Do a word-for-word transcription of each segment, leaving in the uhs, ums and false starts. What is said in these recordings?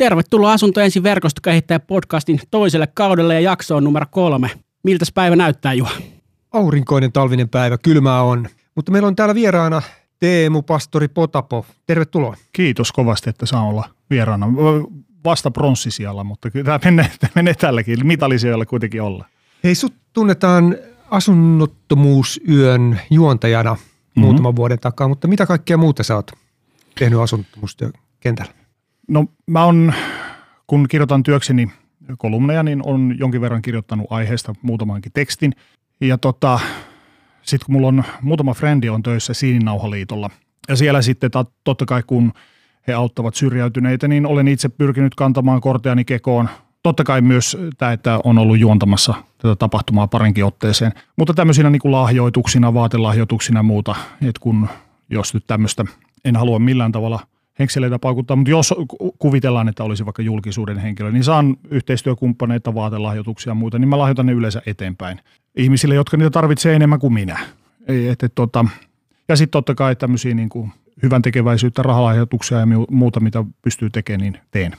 Tervetuloa Asunto ensin -verkostokehittäjä podcastin toiselle kaudelle ja jaksoon numero kolme. Miltäs päivä näyttää, Juha? Aurinkoinen talvinen päivä, kylmää on. Mutta meillä on täällä vieraana Teemu Pastori Potapov. Tervetuloa. Kiitos kovasti, että saa olla vieraana. Vasta pronssisijalla, mutta kyllä tämä menee, menee tälläkin. Mitalisijalla kuitenkin olla. Hei, sut tunnetaan asunnottomuusyön juontajana mm-hmm. muutaman vuoden takaa, mutta mitä kaikkea muuta sä oot tehnyt asunnottomuustyön kentällä? No mä on, kun kirjoitan työkseni kolumneja, niin on jonkin verran kirjoittanut aiheesta muutamankin tekstin. Ja tota, sit kun mulla on muutama frendi on töissä Siininauhaliitolla ja siellä sitten ta, totta kai kun he auttavat syrjäytyneitä, niin olen itse pyrkinyt kantamaan korteani kekoon. Totta kai myös tämä, että on ollut juontamassa tätä tapahtumaa parinkin otteeseen, mutta tämmöisinä niin kuin lahjoituksina, vaatelahjoituksina ja muuta, että kun jos nyt tämmöistä en halua millään tavalla henkseleitä paukuttaa, mutta jos kuvitellaan, että olisi vaikka julkisuuden henkilö, niin saan yhteistyökumppaneita, vaatelahjoituksia ja muuta, niin mä lahjoitan ne yleensä eteenpäin ihmisille, jotka niitä tarvitsee enemmän kuin minä. Et, et, tota, ja sitten totta kai tämmöisiä niin kuin hyvän tekeväisyyttä, rahalahjoituksia ja muuta, mitä pystyy tekemään, niin teen.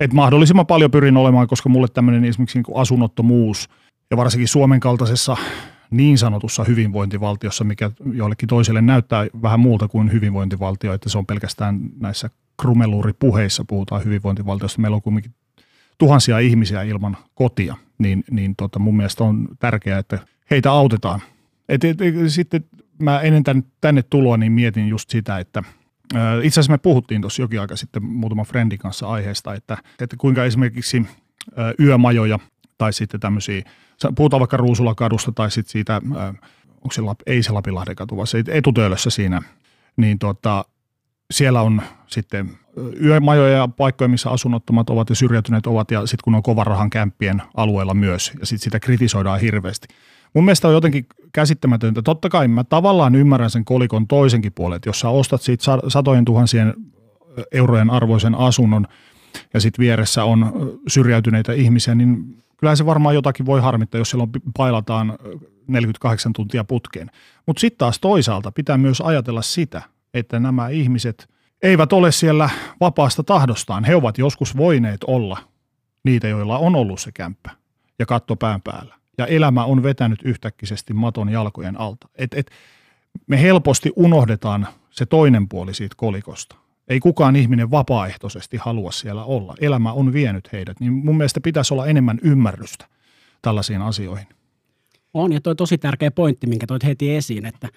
Et mahdollisimman paljon pyrin olemaan, koska mulle tämmöinen esimerkiksi niin kuin asunnottomuus ja varsinkin Suomen kaltaisessa niin sanotussa hyvinvointivaltiossa, mikä joillekin toiselle näyttää vähän muulta kuin hyvinvointivaltio, että se on pelkästään näissä krumeluuripuheissa puhutaan hyvinvointivaltiosta. Meillä on kuitenkin tuhansia ihmisiä ilman kotia, niin, niin tota mun mielestä on tärkeää, että heitä autetaan. Et, et, et, sitten mä ennen tänne, tänne tuloa niin mietin just sitä, että itse asiassa me puhuttiin tuossa jokin aika sitten muutaman friendin kanssa aiheesta, että, että kuinka esimerkiksi yömajoja tai sitten tämmöisiä, puhutaan vaikka Ruusulakadusta tai sitten siitä, onko se, ei se Lapinlahden katu, vaan se Etutöölössä siinä, niin tota, siellä on sitten yömajoja ja paikkoja, missä asunnottomat ovat ja syrjäytyneet ovat ja sitten kun on kovan rahan kämppien alueella myös ja sitten sitä kritisoidaan hirveästi. Mun mielestä on jotenkin käsittämätöntä. Totta kai mä tavallaan ymmärrän sen kolikon toisenkin puolen, että jos sä ostat siitä satojen tuhansien eurojen arvoisen asunnon ja sitten vieressä on syrjäytyneitä ihmisiä, niin kyllä se varmaan jotakin voi harmittaa, jos silloin pailataan neljäkymmentäkahdeksan tuntia putkeen. Mutta sitten taas toisaalta pitää myös ajatella sitä, että nämä ihmiset eivät ole siellä vapaasta tahdostaan. He ovat joskus voineet olla niitä, joilla on ollut se kämppä ja katto pään päällä. Ja elämä on vetänyt yhtäkkisesti maton jalkojen alta. Et, et, me helposti unohdetaan se toinen puoli siitä kolikosta. Ei kukaan ihminen vapaaehtoisesti halua siellä olla. Elämä on vienyt heidät. Niin mun mielestä pitäisi olla enemmän ymmärrystä tällaisiin asioihin. On, ja toi tosi tärkeä pointti, minkä toit heti esiin, että,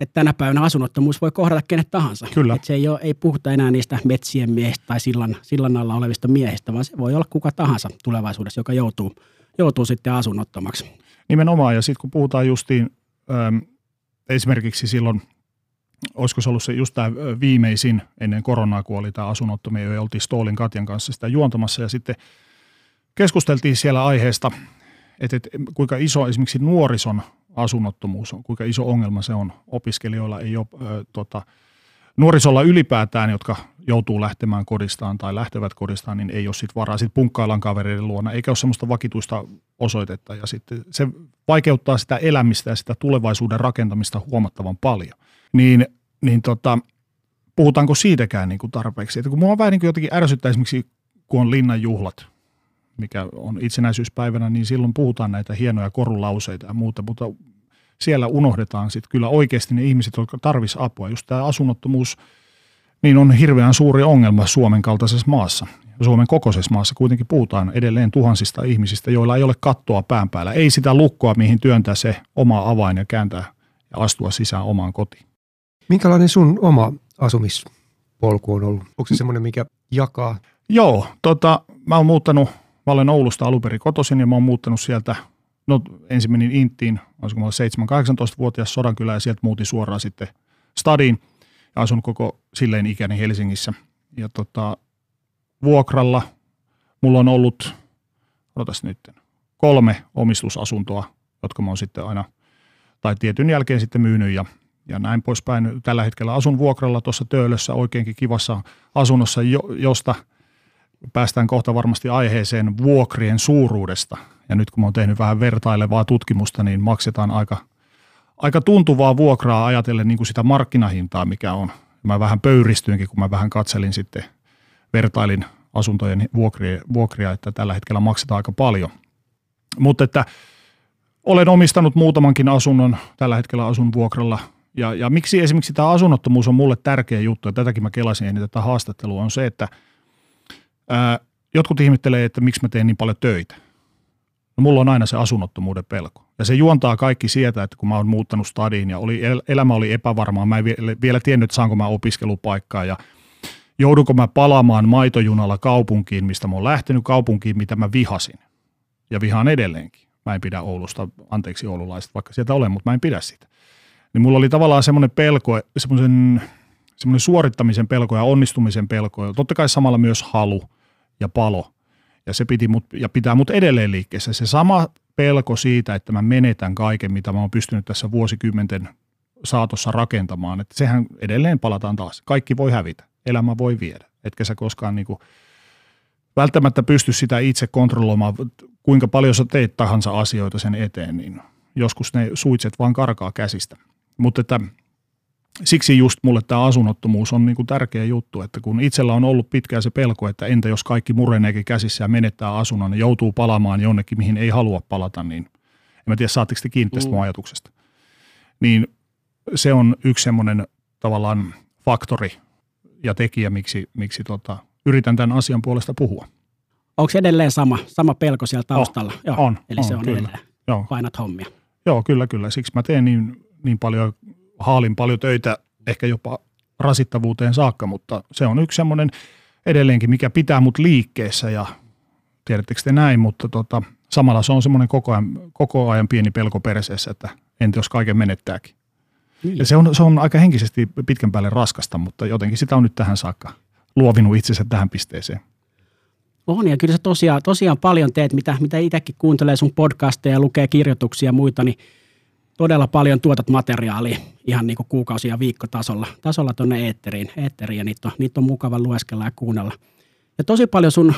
että tänä päivänä asunnottomuus voi kohdata kenet tahansa. Kyllä. Et se ei, ole, ei puhuta enää niistä metsien miehistä tai sillan, sillan alla olevista miehistä, vaan se voi olla kuka tahansa tulevaisuudessa, joka joutuu joutuu sitten asunnottomaksi. Nimenomaan, ja sitten kun puhutaan justiin äm, esimerkiksi silloin, olisiko se ollut se just tämä viimeisin ennen koronaa, kun oli tämä asunnottomia, ja oltiin Stoolin Katjan kanssa sitä juontamassa, ja sitten keskusteltiin siellä aiheesta, että et, kuinka iso esimerkiksi nuorison asunnottomuus on, kuinka iso ongelma se on. Opiskelijoilla ei ole, ö, tota, nuorisolla ylipäätään, jotka joutuu lähtemään kodistaan tai lähtevät kodistaan, niin ei ole sitten varaa. Sitten punkkaillaan kavereiden luona, eikä ole semmoista vakituista osoitetta. Ja sitten se vaikeuttaa sitä elämistä ja sitä tulevaisuuden rakentamista huomattavan paljon. Niin, niin tota, puhutaanko siitäkään niin kuin tarpeeksi? Että kun minua vähän niin kuin jotenkin ärsyttää esimerkiksi, kun on linnan juhlat, mikä on itsenäisyyspäivänä, niin silloin puhutaan näitä hienoja korulauseita ja muuta, mutta siellä unohdetaan sitten kyllä oikeasti ne ihmiset, jotka tarvitsisivat apua. Just tämä asunnottomuus niin on hirveän suuri ongelma Suomen kaltaisessa maassa. Suomen kokoisessa maassa kuitenkin puhutaan edelleen tuhansista ihmisistä, joilla ei ole kattoa pään päällä. Ei sitä lukkoa, mihin työntää se oma avain ja kääntää ja astua sisään omaan kotiin. Minkälainen sun oma asumispolku on ollut? Onko se semmoinen, mikä jakaa? Joo, tota, mä oon muuttanut, mä olen Oulusta alunperin kotoisin ja mä oon muuttanut sieltä. No ensin menin Inttiin, olisiko mä olin seitsemän-kahdeksantoista-vuotias Sodankylä ja sieltä muutin suoraan sitten Stadiin ja asun koko silleen ikäni Helsingissä. Ja tota, vuokralla mulla on ollut, odotas nyt, kolme omistusasuntoa, jotka mä oon sitten aina, tai tietyn jälkeen sitten myynyt ja, ja näin poispäin. Tällä hetkellä asun vuokralla tuossa Töölössä oikeinkin kivassa asunnossa, jo, josta päästään kohta varmasti aiheeseen vuokrien suuruudesta. Ja nyt kun mä oon tehnyt vähän vertailevaa tutkimusta, niin maksetaan aika, aika tuntuvaa vuokraa ajatellen niin kuin sitä markkinahintaa, mikä on. Mä vähän pöyristyinkin, kun mä vähän katselin sitten, vertailin asuntojen vuokria, vuokria, että tällä hetkellä maksetaan aika paljon. Mutta että olen omistanut muutamankin asunnon, tällä hetkellä asun vuokralla. Ja, ja miksi esimerkiksi tämä asunnottomuus on mulle tärkeä juttu, ja tätäkin mä kelasin ennen tätä haastattelua, on se, että ää, jotkut ihmettelee, että miksi mä teen niin paljon töitä. No mulla on aina se asunnottomuuden pelko. Ja se juontaa kaikki sieltä, että kun mä oon muuttanut stadiin ja oli, elämä oli epävarmaa, mä en vielä tiennyt, että saanko mä opiskelupaikkaa ja joudunko mä palaamaan maitojunalla kaupunkiin, mistä mä oon lähtenyt kaupunkiin, mitä mä vihasin. Ja vihaan edelleenkin. Mä en pidä Oulusta, anteeksi oululaiset, vaikka sieltä olen, mutta mä en pidä sitä. Niin mulla oli tavallaan semmoinen pelko, semmoinen suorittamisen pelko ja onnistumisen pelko. Ja totta kai samalla myös halu ja palo. Ja se piti mut, ja pitää mut edelleen liikkeessä. Se sama pelko siitä, että mä menetän kaiken, mitä mä oon pystynyt tässä vuosikymmenten saatossa rakentamaan. Että sehän edelleen palataan taas. Kaikki voi hävitä. Elämä voi viedä. Etkä sä koskaan niinku välttämättä pysty sitä itse kontrolloimaan, kuinka paljon sä teet tahansa asioita sen eteen. Niin joskus ne suitset vaan karkaa käsistä. Mutta että siksi just mulle tämä asunnottomuus on niinku tärkeä juttu, että kun itsellä on ollut pitkään se pelko, että entä jos kaikki mureneekin käsissä ja menettää asunnon ja joutuu palaamaan jonnekin, mihin ei halua palata, niin en mä tiedä, saatteko te kiinni tästä mun ajatuksesta. Niin se on yksi semmoinen tavallaan faktori ja tekijä, miksi, miksi tota, yritän tämän asian puolesta puhua. Onko edelleen sama, sama pelko siellä taustalla? On, Joo. on Eli on, se on kyllä. edelleen. Joo. Painat hommia. Joo, kyllä, kyllä. Siksi mä teen niin, niin paljon... Haalin paljon töitä, ehkä jopa rasittavuuteen saakka, mutta se on yksi semmoinen edelleenkin, mikä pitää mut liikkeessä ja tiedättekö te näin, mutta tota, samalla se on semmoinen koko ajan, koko ajan pieni pelko perseessä, että entä jos kaiken menettääkin. Niin. Ja se on, se on aika henkisesti pitkän päälle raskasta, mutta jotenkin sitä on nyt tähän saakka luovinut itsensä tähän pisteeseen. On ja kyllä sä tosiaan, tosiaan paljon teet, mitä, mitä itsekin kuuntelee sun podcasteja ja lukee kirjoituksia ja muita, niin todella paljon tuotat materiaalia ihan niin kuin kuukausi- ja viikkotasolla tasolla tuonne eetteriin, eetteriin ja niitä on, niitä on mukava lueskella ja kuunnella. Ja tosi paljon sun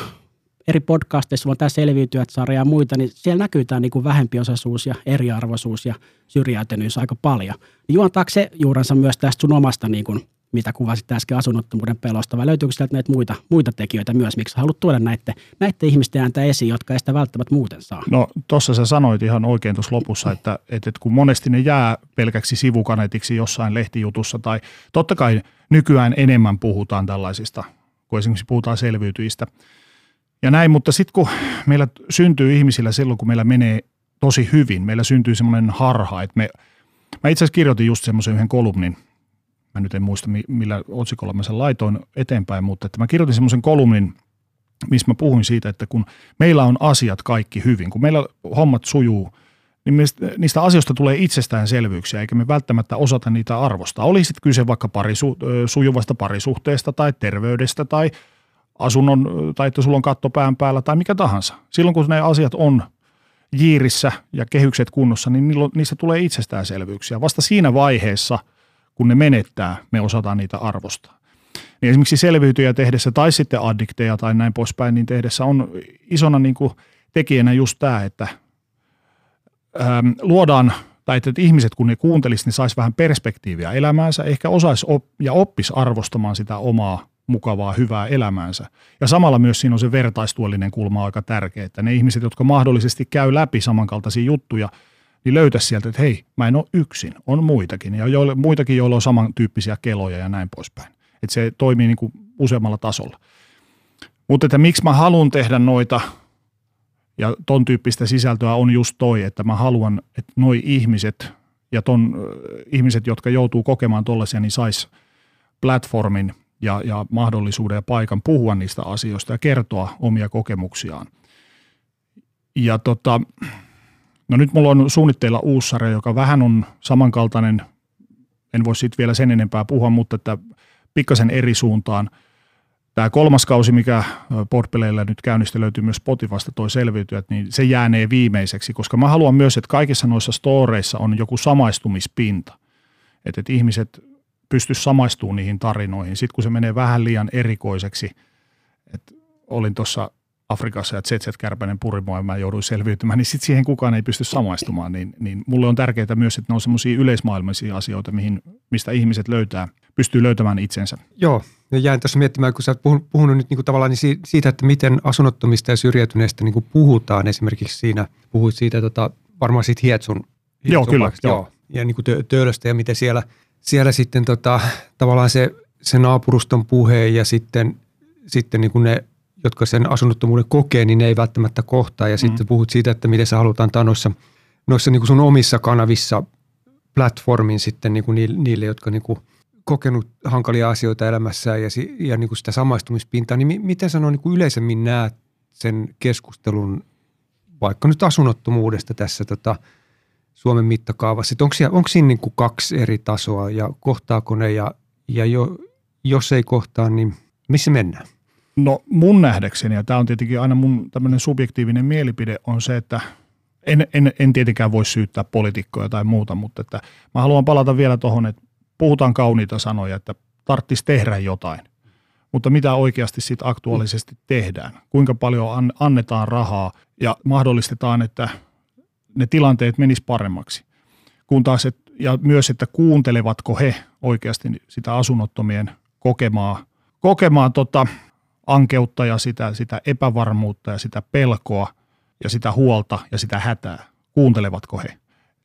eri podcasteissa, sulla on tää Selviytyjät sarja ja muita, niin siellä näkyy tämä niin kuin vähempiosaisuus ja eriarvoisuus ja syrjäytynyys aika paljon. Juontaako se juurensa myös tästä sun omasta, niin kuin, mitä kuvasit äsken asunnottomuuden pelosta, vai löytyykö sieltä näitä muita, muita tekijöitä myös? Miksi haluat tuoda näiden, näiden ihmisten ääntä esiin, jotka ei sitä välttämättä muuten saa? No tuossa sä sanoit ihan oikein tuossa lopussa, että, että kun monesti ne jää pelkäksi sivukaneetiksi jossain lehtijutussa, tai totta kai nykyään enemmän puhutaan tällaisista, kun esimerkiksi puhutaan selviytyjistä ja näin, mutta sitten kun meillä syntyy ihmisillä silloin, kun meillä menee tosi hyvin, meillä syntyy semmoinen harha, että me, mä itse asiassa kirjoitin just semmoisen yhden kolumnin, mä nyt en muista, millä otsikolla mä sen laitoin eteenpäin, mutta että mä kirjoitin semmoisen kolumnin, missä mä puhuin siitä, että kun meillä on asiat kaikki hyvin, kun meillä hommat sujuu, niin niistä asioista tulee itsestäänselvyyksiä, eikä me välttämättä osata niitä arvostaa. Oli sitten kyse vaikka parisu- sujuvasta parisuhteesta tai terveydestä tai asunnon, tai että sulla on katto pään päällä tai mikä tahansa. Silloin kun ne asiat on jiirissä ja kehykset kunnossa, niin niistä tulee itsestäänselvyyksiä. Vasta siinä vaiheessa kun ne menettää, me osataan niitä arvostaa. Niin esimerkiksi selviytyjä tehdessä tai sitten addikteja tai näin poispäin, niin tehdessä on isona niin kuin tekijänä just tämä, että äm, luodaan, tai että ihmiset kun ne kuuntelis, niin sais vähän perspektiiviä elämäänsä, ehkä osaisi op- ja oppisi arvostamaan sitä omaa mukavaa, hyvää elämäänsä. Ja samalla myös siinä on se vertaistuellinen kulma aika tärkeä, että ne ihmiset, jotka mahdollisesti käy läpi samankaltaisia juttuja, niin löytä sieltä, että hei, mä en ole yksin, on muitakin, ja joille, muitakin, joilla on samantyyppisiä keloja ja näin poispäin. Että se toimii niin kuin useammalla tasolla. Mutta että miksi mä haluan tehdä noita, ja ton tyyppistä sisältöä on just toi, että mä haluan, että noi ihmiset, ja ton äh, ihmiset, jotka joutuu kokemaan tollaisia, niin sais platformin ja, ja mahdollisuuden ja paikan puhua niistä asioista ja kertoa omia kokemuksiaan. Ja tota... No nyt mulla on suunnitteilla uusi sarja, joka vähän on samankaltainen, en voi siitä vielä sen enempää puhua, mutta että pikkasen eri suuntaan. Tämä kolmas kausi, mikä Podpeleillä nyt käynnistä löytyy myös Spotifysta, toi Selviytyjät, niin se jäänee viimeiseksi, koska mä haluan myös, että kaikissa noissa storeissa on joku samaistumispinta, että, että ihmiset pystyisivät samaistumaan niihin tarinoihin. Sitten kun se menee vähän liian erikoiseksi, että olin tuossa Afrikassa ja Z Z-kärpäinen purimo ja mä jouduin selviytymään, niin sitten siihen kukaan ei pysty samaistumaan. Niin, niin mulle on tärkeää myös, että ne on semmoisia yleismaailmaisia asioita, mihin, mistä ihmiset löytää, pystyy löytämään itsensä. Joo, Ja jäin tuossa miettimään, kun sä oot puhunut, puhunut nyt niin kuin tavallaan niin siitä, että miten asunnottomista ja syrjäytyneistä niin kuin puhutaan. Esimerkiksi siinä puhuit siitä tota, varmaan siitä Hietsun. Hietsun joo, kyllä. Joo. Joo. Ja niin kuin tö- Töölöstä ja miten siellä, siellä sitten tota, tavallaan se, se naapuruston puhe ja sitten, sitten niin kuin ne, jotka sen asunnottomuuden kokee, niin ne ei välttämättä kohtaa. Ja mm-hmm. sitten puhut siitä, että miten sä halutaan antaa noissa, noissa niin kuin sun omissa kanavissa platformin sitten niin kuin niille, jotka niin kuin kokenut hankalia asioita elämässään ja, ja niin kuin sitä samaistumispintaa, niin mi, miten sanoa niin kuin yleisemmin näet sen keskustelun vaikka nyt asunnottomuudesta tässä tota, Suomen mittakaavassa? Onko siinä, onko siinä niin kuin kaksi eri tasoa ja kohtaako ne ja, ja jo, jos ei kohtaa, niin missä mennään? No mun nähdäkseni, ja tämä on tietenkin aina mun tämmöinen subjektiivinen mielipide, on se, että en, en, en tietenkään voi syyttää poliitikkoja tai muuta, mutta että mä haluan palata vielä tuohon, että puhutaan kauniita sanoja, että tarvitsisi tehdä jotain, mutta mitä oikeasti siitä aktuaalisesti tehdään? Kuinka paljon annetaan rahaa ja mahdollistetaan, että ne tilanteet menis paremmaksi? Kun taas, et, ja myös, että kuuntelevatko he oikeasti sitä asunnottomien kokemaa, kokemaa tota ankeutta ja sitä, sitä epävarmuutta ja sitä pelkoa ja sitä huolta ja sitä hätää? Kuuntelevatko he?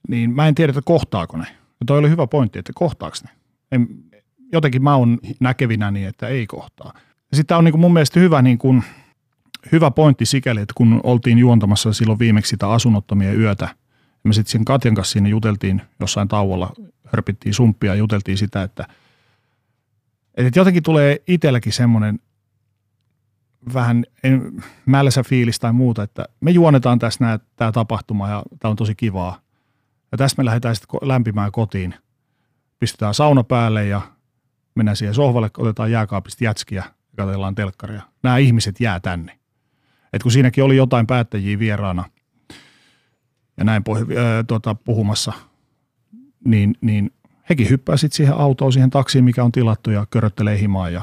Niin mä en tiedä, että kohtaako ne. Ja toi oli hyvä pointti, että kohtaako ne? En, jotenkin mä oon näkevinä niin, että ei kohtaa. Sitten tämä on niin kuin mun mielestä hyvä, niin kuin, hyvä pointti sikäli, että kun oltiin juontamassa silloin viimeksi sitä asunnottomia yötä, ja me sitten sen Katjan kanssa siinä juteltiin jossain tauolla, hörpittiin sumppia ja juteltiin sitä, että, että jotenkin tulee itselläkin semmoinen vähän en, mälsä fiilis tai muuta, että me juonetaan tässä tämä tapahtuma ja tämä on tosi kivaa. Ja tässä me lähdetään sitten lämpimään kotiin. Pistetään sauna päälle ja mennään siihen sohvalle, otetaan jääkaapista jätskiä ja katsellaan telkkaria. Nämä ihmiset jää tänne. Et kun siinäkin oli jotain päättäjiä vieraana ja näin poh- äh, tuota, puhumassa, niin, niin hekin hyppää sitten siihen autoon, siihen taksiin, mikä on tilattu ja köröttelee himaa. Ja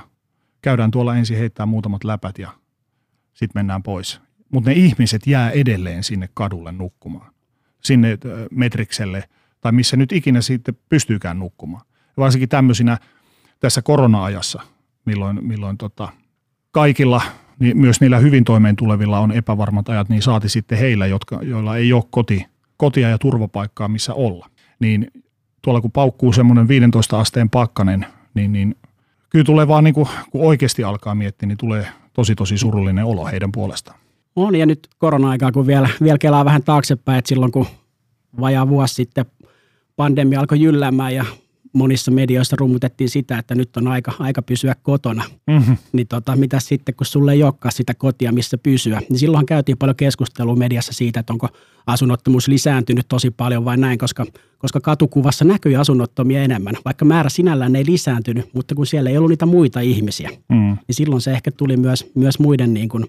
käydään tuolla ensin heittää muutamat läpät ja sitten mennään pois. Mutta ne ihmiset jää edelleen sinne kadulle nukkumaan. Sinne metrikselle tai missä nyt ikinä sitten pystyykään nukkumaan. Varsinkin tämmöisinä tässä korona-ajassa, milloin, milloin tota, kaikilla, niin myös niillä hyvin toimeen tulevilla on epävarmat ajat, niin saati sitten heillä, jotka, joilla ei ole koti, kotia ja turvapaikkaa missä olla. Niin tuolla kun paukkuu semmoinen viidentoista asteen pakkanen, niin, niin kyllä tulee vaan niin kuin, kun oikeasti alkaa miettiä, niin tulee tosi tosi surullinen olo heidän puolestaan. On, ja nyt korona-aikaa, kun vielä, vielä kelaa vähän taaksepäin, että silloin kun vajaa vuosi sitten pandemia alkoi jylläämään ja monissa medioissa rummutettiin sitä, että nyt on aika, aika pysyä kotona, mm-hmm. niin tota, mitä sitten, kun sulle ei olekaan sitä kotia, missä pysyä, niin silloinhan käytiin paljon keskustelua mediassa siitä, että onko asunnottomuus lisääntynyt tosi paljon vai näin, koska, koska katukuvassa näkyi asunnottomia enemmän, vaikka määrä sinällään ei lisääntynyt, mutta kun siellä ei ollut niitä muita ihmisiä, mm. niin silloin se ehkä tuli myös, myös muiden niin kuin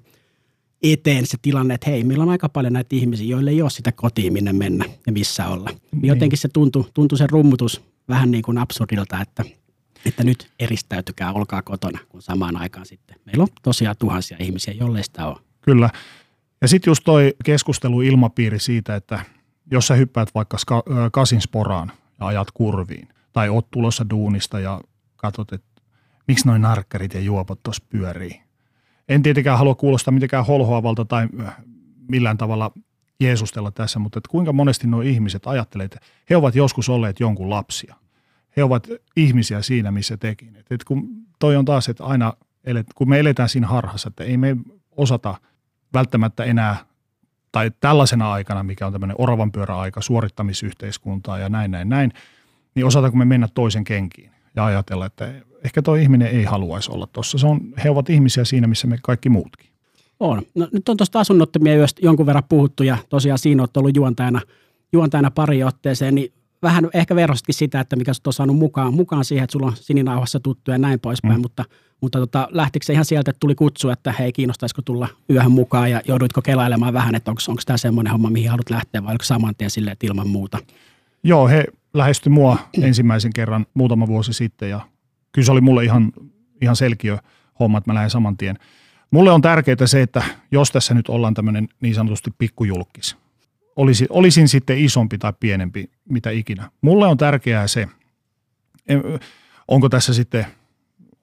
eteen se tilanne, että hei, meillä on aika paljon näitä ihmisiä, joille ei ole sitä kotiin, minne mennä ja missä olla. Niin. Jotenkin se tuntui, tuntui se rummutus vähän niin kuin absurdilta, että, että nyt eristäytykää, olkaa kotona, kun samaan aikaan sitten meillä on tosiaan tuhansia ihmisiä, jolle sitä on. Kyllä. Ja sitten just toi keskusteluilmapiiri siitä, että jos sä hyppäät vaikka ska- kasinsporaan ja ajat kurviin, tai oot tulossa duunista ja katsot, että miksi noi narkkarit ja juopot tuossa pyörii. En tietenkään halua kuulostaa mitenkään holhoavalta tai millään tavalla jeesustella tässä, mutta että kuinka monesti nuo ihmiset ajattelee, että he ovat joskus olleet jonkun lapsia. He ovat ihmisiä siinä, missä tekin. Että kun toi on taas, että aina elet, kun me eletään siinä harhassa, että ei me osata välttämättä enää, tai tällaisena aikana, mikä on tämmöinen oravanpyöräaika, suorittamisyhteiskuntaa ja näin, näin, näin, niin osataanko me mennä toisen kenkiin ja ajatella, että ehkä tuo ihminen ei haluaisi olla tuossa. Se on, he ovat ihmisiä siinä, missä me kaikki muutkin. On. No, nyt on tuosta asunnottomia yöstä jonkun verran puhuttu ja tosiaan siinä olet ollut juontajana, juontajana pari otteeseen, niin vähän ehkä verrasitkin sitä, että mikä sinut on saanut mukaan, mukaan siihen, että sulla on sininauhassa tuttu ja näin poispäin, mm. mutta, mutta tota, lähtikö se ihan sieltä, että tuli kutsu, että hei, kiinnostaisiko tulla yöhön mukaan ja jouduitko kelailemaan vähän, että onko tämä semmoinen homma, mihin haluat lähteä vai oliko saman tien silleen, että ilman muuta? Joo, he lähestyi mua ensimmäisen kerran muutama vuosi sitten ja kyllä se oli mulle ihan, ihan selkiö homma, että mä lähden saman tien. Mulle on tärkeää se, että jos tässä nyt ollaan tämmöinen niin sanotusti pikkujulkis, olisi, olisin sitten isompi tai pienempi, mitä ikinä. Mulle on tärkeää se, onko tässä sitten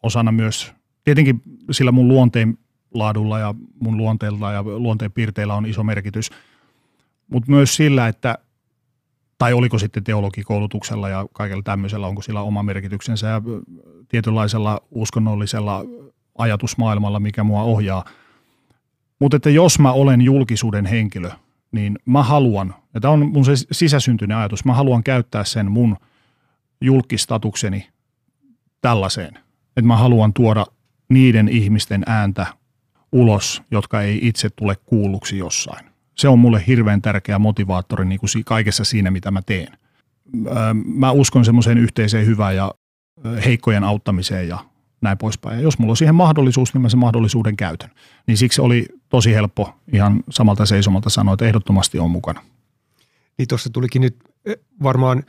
osana myös, tietenkin sillä mun luonteen laadulla ja mun luonteella ja luonteen piirteillä on iso merkitys, mutta myös sillä, että tai oliko sitten teologikoulutuksella ja kaikella tämmöisellä, onko sillä oma merkityksensä ja tietynlaisella uskonnollisella ajatusmaailmalla, mikä mua ohjaa. Mutta että jos mä olen julkisuuden henkilö, niin mä haluan, ja tämä on mun se sisäsyntyinen ajatus, mä haluan käyttää sen mun julkistatukseni tällaiseen, että mä haluan tuoda niiden ihmisten ääntä ulos, jotka ei itse tule kuulluksi jossain. Se on mulle hirveän tärkeä motivaattori niin kuin kaikessa siinä, mitä mä teen. Mä uskon semmoiseen yhteiseen hyvään ja heikkojen auttamiseen ja näin poispäin. Ja jos mulla on siihen mahdollisuus, niin mä sen mahdollisuuden käytän. Niin siksi oli tosi helppo ihan samalta seisomalta sanoa, että ehdottomasti on mukana. Niin tuossa tulikin nyt varmaan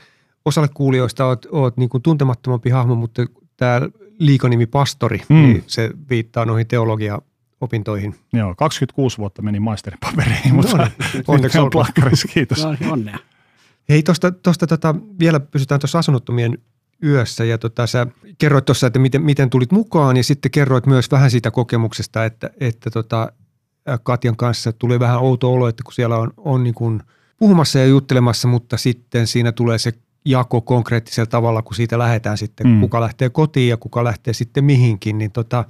osalle kuulijoista oot, oot niin kuin tuntemattomampi hahmo, mutta tämä liikanimi Pastori, mm. niin se viittaa noihin teologia opintoihin. Joo, kaksikymmentäkuusi vuotta meni maisteripapereihin, mutta no, onneksi on plakkarissa, kiitos. No, onnea. Hei, tuosta tota, vielä pysytään tuossa Asunnottomien yössä ja tota, sä kerroit tuossa, että miten, miten tulit mukaan ja sitten kerroit myös vähän siitä kokemuksesta, että, että tota, Katjan kanssa tulee vähän outo olo, että kun siellä on, on niin kuin puhumassa ja juttelemassa, mutta sitten siinä tulee se jako konkreettisella tavalla, kun siitä lähdetään sitten, mm. kuka lähtee kotiin ja kuka lähtee sitten mihinkin, niin tota,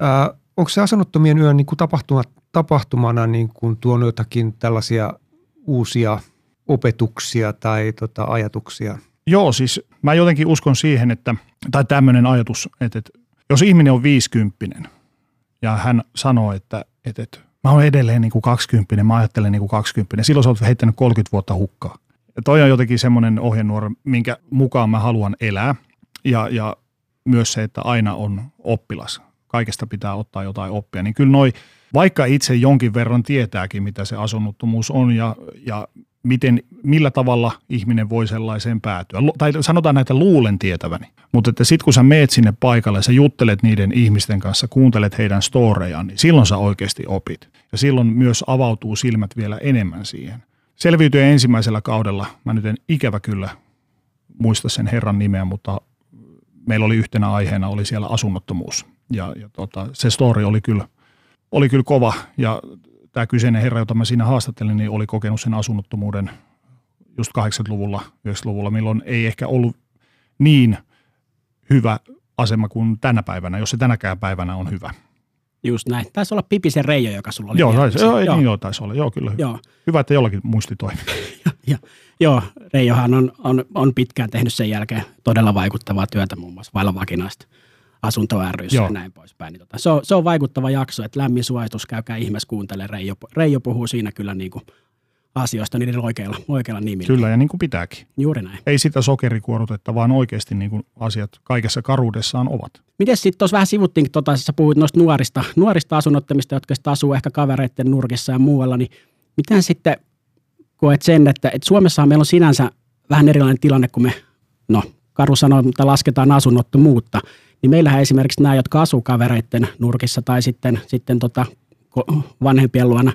ää, onko se Asunnottomien yön niin kuin tapahtuma, tapahtumana niin kuin tuonut jotakin tällaisia uusia opetuksia tai tota, ajatuksia? Joo, siis mä jotenkin uskon siihen, että, tai tämmöinen ajatus, että, että jos ihminen on viisikymppinen ja hän sanoo, että, että, että mä oon edelleen niin kuin kaksikymppinen, mä ajattelen niin kuin kaksikymppinen, silloin sä oot heittänyt kolmekymmentä vuotta hukkaa. Ja toi on jotenkin semmoinen ohjenuora, minkä mukaan mä haluan elää ja, ja myös se, että aina on oppilas. Kaikesta pitää ottaa jotain oppia, niin kyllä noi, vaikka itse jonkin verran tietääkin, mitä se asunnottomuus on ja, ja miten, millä tavalla ihminen voi sellaiseen päätyä, tai sanotaan näitä luulen tietäväni, mutta että sit kun sä meet sinne paikalle ja sä juttelet niiden ihmisten kanssa, kuuntelet heidän storejaan, niin silloin sä oikeasti opit ja silloin myös avautuu silmät vielä enemmän siihen. Selviytyä ensimmäisellä kaudella, mä nyt en ikävä kyllä muista sen herran nimeä, mutta meillä oli yhtenä aiheena, oli siellä asunnottomuus. Ja, ja tota, se story oli kyllä, oli kyllä kova ja tämä kyseinen herra, jota mä siinä haastattelin, niin oli kokenut sen asunnottomuuden just kahdeksankymmentäluvulla, yhdeksänkymmentäluvulla, milloin ei ehkä ollut niin hyvä asema kuin tänä päivänä, jos se tänäkään päivänä on hyvä. Just näin. Taisi olla Pipisen Reijo, joka sulla oli. Joo, taisi, joo, joo. Niin joo, taisi olla. Joo, kyllä. Joo. Hyvä, että jollakin muisti toimii. Joo, Reijohan on, on, on pitkään tehnyt sen jälkeen todella vaikuttavaa työtä muun muassa vailla vakinaista Asunto ry:ssä ja näin poispäin. Niin tota, se, on, se on vaikuttava jakso, että lämmin suositus, käykää ihmeessä kuuntelemaan. Reijo, Reijo puhuu siinä kyllä niinku asioista niiden oikealla, oikealla nimillä. Kyllä ja niin kuin pitääkin. Juuri näin. Ei sitä sokerikuorutetta, vaan oikeasti niin kuin asiat kaikessa karuudessaan ovat. Miten sitten tuossa vähän sivuttiinkin, tota, sä puhuit noista nuorista, nuorista asunnottomista, jotka sitten asuu ehkä kavereiden nurkissa ja muualla, niin miten sitten koet sen, että, että Suomessahan meillä on sinänsä vähän erilainen tilanne, kun me, no karu sanoo, mutta lasketaan asunnottomuutta, niin meillähän esimerkiksi nämä, jotka asuu kavereiden nurkissa tai sitten, sitten tota vanhempien luona,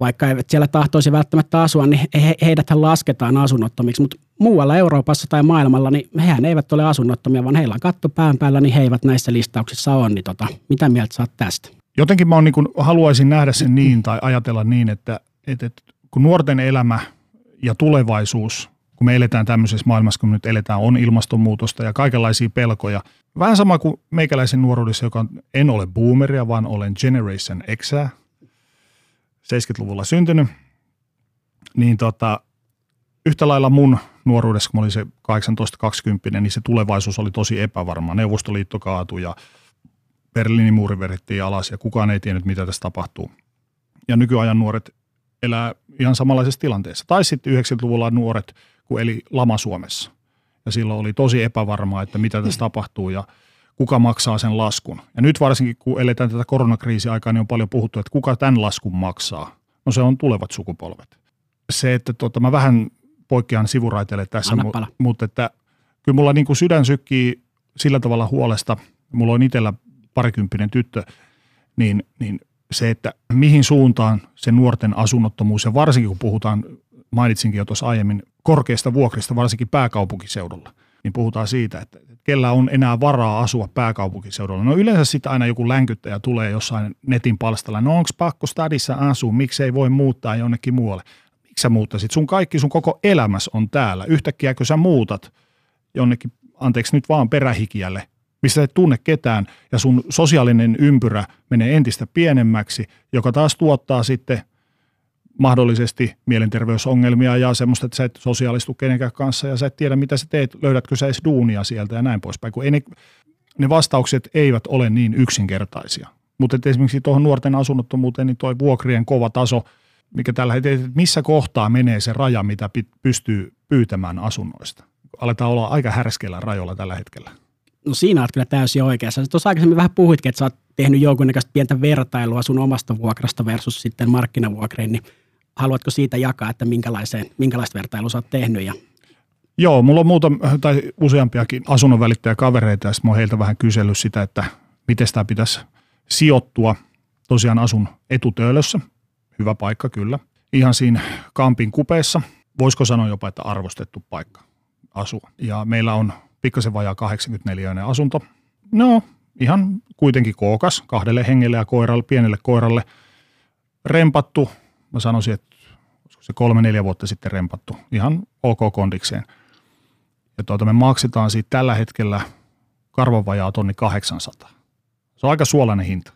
vaikka eivät siellä tahtoisi välttämättä asua, niin he, heidäthän lasketaan asunnottomiksi. Mutta muualla Euroopassa tai maailmalla, niin hehän eivät ole asunnottomia, vaan heillä on katto pään päällä, niin he eivät näissä listauksissa ole. Niin tota, mitä mieltä sä oot tästä? Jotenkin mä on niin kuin, haluaisin nähdä sen niin tai ajatella niin, että, että, että kun nuorten elämä ja tulevaisuus, kun me eletään tämmöisessä maailmassa, kun me nyt eletään, on ilmastonmuutosta ja kaikenlaisia pelkoja. Vähän sama kuin meikäläisen nuoruudessa, joka on, en ole boomeria, vaan olen Generation Xää, seitsemänkymmentäluvulla syntynyt. Niin tota, yhtä lailla mun nuoruudessa, kun mä olin se kahdeksantoista kaksikymmentä, niin se tulevaisuus oli tosi epävarma. Neuvostoliitto kaatui ja Berliinin muuri verittiin alas ja kukaan ei tiennyt, mitä tässä tapahtuu. Ja nykyajan nuoret elää ihan samanlaisessa tilanteessa. Tai sitten yhdeksänkymmentäluvulla nuoret, kun eli lama Suomessa. Ja silloin oli tosi epävarmaa, että mitä tässä tapahtuu ja kuka maksaa sen laskun. Ja nyt varsinkin, kun eletään tätä koronakriisiaikaa, niin on paljon puhuttu, että kuka tämän laskun maksaa. No se on tulevat sukupolvet. Se, että tota, mä vähän poikkean sivuraiteille tässä, mu- mutta että kyllä mulla niin kuin sydän sykkii sillä tavalla huolesta. Mulla on itsellä parikymppinen tyttö, niin, niin se, että mihin suuntaan se nuorten asunnottomuus ja varsinkin, kun puhutaan, mainitsinkin jo tuossa aiemmin, korkeista vuokrista, varsinkin pääkaupunkiseudulla. niin puhutaan siitä, että kellä on enää varaa asua pääkaupunkiseudulla. No yleensä sitten aina joku länkyttäjä tulee jossain netin palstalla. No onko pakko stadissa asua, miksei voi muuttaa jonnekin muualle? Miksi sä muuttaisit? Sun kaikki, sun koko elämäs on täällä. Yhtäkkiä kun sä muutat jonnekin, anteeksi nyt vaan perähikijälle, mistä et tunne ketään ja sun sosiaalinen ympyrä menee entistä pienemmäksi, joka taas tuottaa sitten mahdollisesti mielenterveysongelmia ja semmoista, että sä et sosiaalistu kenenkään kanssa ja sä et tiedä, mitä sä teet, löydätkö sä edes duunia sieltä ja näin poispäin, kun ei ne, ne vastaukset eivät ole niin yksinkertaisia. Mutta esimerkiksi tuohon nuorten asunnottomuuteen, niin toi vuokrien kova taso, mikä tällä hetkellä, missä kohtaa menee se raja, mitä pystyy pyytämään asunnoista. Aletaan olla aika härskeillä rajoilla tällä hetkellä. No siinä olet kyllä täysin oikeassa. Tuossa aikaisemmin vähän puhuitkin, että sä oot tehnyt jonkunnäköistä pientä vertailua sun omasta vuokrasta versus sitten markkinavuokriin, niin haluatko siitä jakaa, että minkälaiseen, minkälaista vertailua sä oot tehnyt? Ja... Joo, mulla on muuta, tai useampiakin asunnonvälittäjäkavereita, ja sitten mä oon heiltä vähän kysellyt sitä, että miten sitä pitäisi sijoittua. Tosiaan asun Etu-Töölössä, hyvä paikka kyllä, ihan siinä kampin kupeessa, voisiko sanoa jopa, että arvostettu paikka asua. Ja meillä on pikkasen vajaa kahdeksankymmentäneljä asunto. No, ihan kuitenkin kookas, kahdelle hengelle ja koiralle, pienelle koiralle rempattu. Mä sanoisin, että se kolme, neljä vuotta sitten rempattu, ihan ok kondikseen. Ja tuota me maksetaan siitä tällä hetkellä karvan vajaa tonni kahdeksansataa. Se on aika suolainen hinta.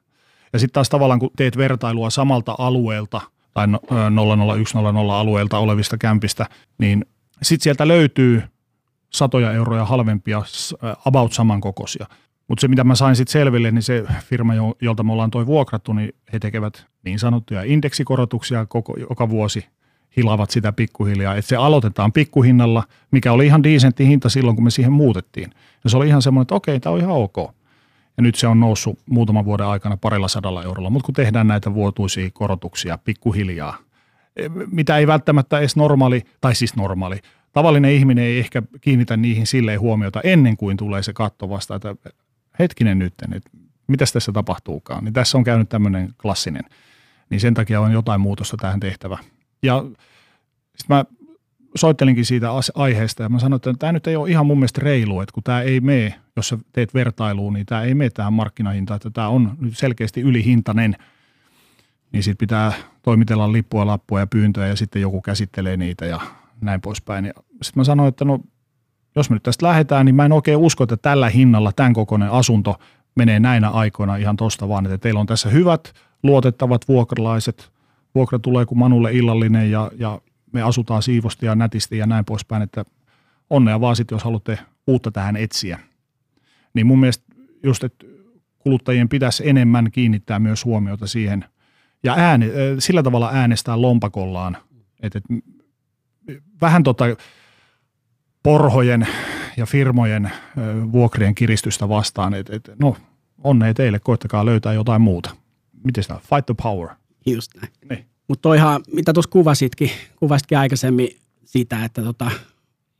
Ja sitten taas tavallaan, kun teet vertailua samalta alueelta, tai nolla nolla yksi nolla nolla alueelta olevista kämpistä, niin sitten sieltä löytyy satoja euroja halvempia, about samankokoisia. Mutta se, mitä mä sain sitten selville, niin se firma, jolta me ollaan toi vuokrattu, niin he tekevät niin sanottuja indeksikorotuksia koko, joka vuosi, hilavat sitä pikkuhiljaa. Että se aloitetaan pikkuhinnalla, mikä oli ihan diisentti hinta silloin, kun me siihen muutettiin. Ja se oli ihan semmoinen, että okei, tämä on ihan ok. Ja nyt se on noussut muutaman vuoden aikana parilla sadalla eurolla. Mutta kun tehdään näitä vuotuisia korotuksia pikkuhiljaa, mitä ei välttämättä edes normaali, tai siis normaali, tavallinen ihminen ei ehkä kiinnitä niihin silleen huomiota ennen kuin tulee se katto vasta, että hetkinen nyt, että mitäs tässä tapahtuukaan. Niin tässä on käynyt tämmöinen klassinen, niin sen takia on jotain muutosta tähän tehtävä. Ja sitten mä soittelinkin siitä aiheesta ja mä sanoin, että tämä nyt ei ole ihan mun mielestä reilu, että kun tämä ei mene, jos sä teet vertailuun, niin tämä ei mene tähän markkinahintaan, että tämä on nyt selkeästi ylihintainen, niin sitten pitää toimitella lippua, lappua ja pyyntöä ja sitten joku käsittelee niitä ja näin poispäin. Sitten mä sanoin, että no, jos me nyt tästä lähdetään, niin mä en oikein usko, että tällä hinnalla tämän kokoinen asunto menee näinä aikoina ihan tosta vaan, että teillä on tässä hyvät, luotettavat vuokralaiset, vuokra tulee kuin Manulle illallinen ja, ja me asutaan siivosti ja nätisti ja näin poispäin, että onnea vaan sitten, jos haluatte uutta tähän etsiä. Niin mun mielestä just, että kuluttajien pitäisi enemmän kiinnittää myös huomiota siihen ja ääne, sillä tavalla äänestää lompakollaan, että vähän tota porhojen ja firmojen vuokrien kiristystä vastaan, että et, no onnea teille, koittakaa löytää jotain muuta. Miten sitä? Fight the power. Just näin. Niin. Mutta toihan, mitä tuossa kuvasitkin, kuvasitkin aikaisemmin sitä, että tota,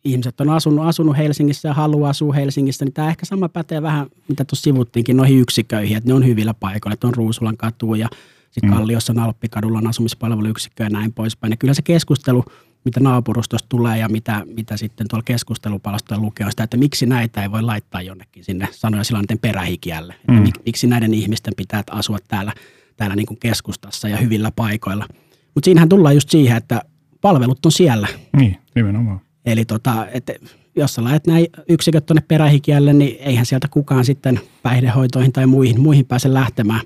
ihmiset on asunut, asunut Helsingissä ja haluaa asua Helsingissä, niin tämä ehkä sama pätee vähän, mitä tuossa sivuttiinkin, noihin yksiköihin, että ne on hyvillä paikoilla, että on Ruusulan katu ja sitten mm. Kalliossa on Alppikadulla on asumispalveluyksikkö ja näin poispäin. Ja kyllä se keskustelu, mitä naapurustosta tulee ja mitä, mitä sitten tuolla keskustelupalstoilla lukee, on sitä, että miksi näitä ei voi laittaa jonnekin sinne sanoja sillanteen perähikijälle. Mm. Että miksi näiden ihmisten pitää asua täällä, täällä niin kuin keskustassa ja hyvillä paikoilla. Mutta siinähän tullaan just siihen, että palvelut on siellä. Niin, nimenomaan. Eli tota, että jos sä laitat nämä yksiköt tuonne perähikijälle, niin eihän sieltä kukaan sitten päihdehoitoihin tai muihin, muihin pääse lähtemään.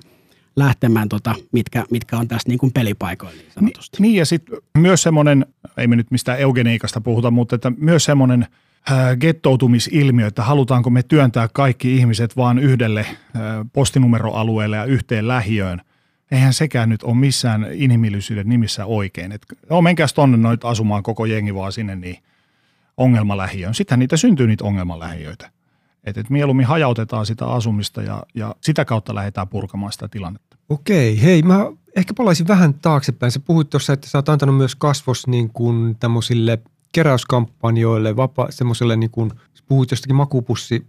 lähtemään, tota, mitkä, mitkä on tässä niin kuin pelipaikoilla niin sanotusti. Niin, niin ja sitten myös semmoinen, ei me nyt mistään eugeniikasta puhuta, mutta että myös semmoinen gettoutumisilmiö, että halutaanko me työntää kaikki ihmiset vaan yhdelle ää, postinumeroalueelle ja yhteen lähiöön. Eihän sekään nyt ole missään inhimillisyyden nimissä oikein. Et, no menkääs tonne noit asumaan koko jengi vaan sinne niin ongelmalähiöön. Sittenhän niitä syntyy niitä ongelmalähiöitä. Että et mieluummin hajautetaan sitä asumista ja, ja sitä kautta lähdetään purkamaan sitä tilannetta. Okei, hei, mä ehkä palaisin vähän taaksepäin. Sä puhuit tuossa, että sä oot antanut myös kasvos niin kuin tämmöisille keräyskampanjoille, vapa, semmoiselle niin kuin, puhuit jostakin makupussi,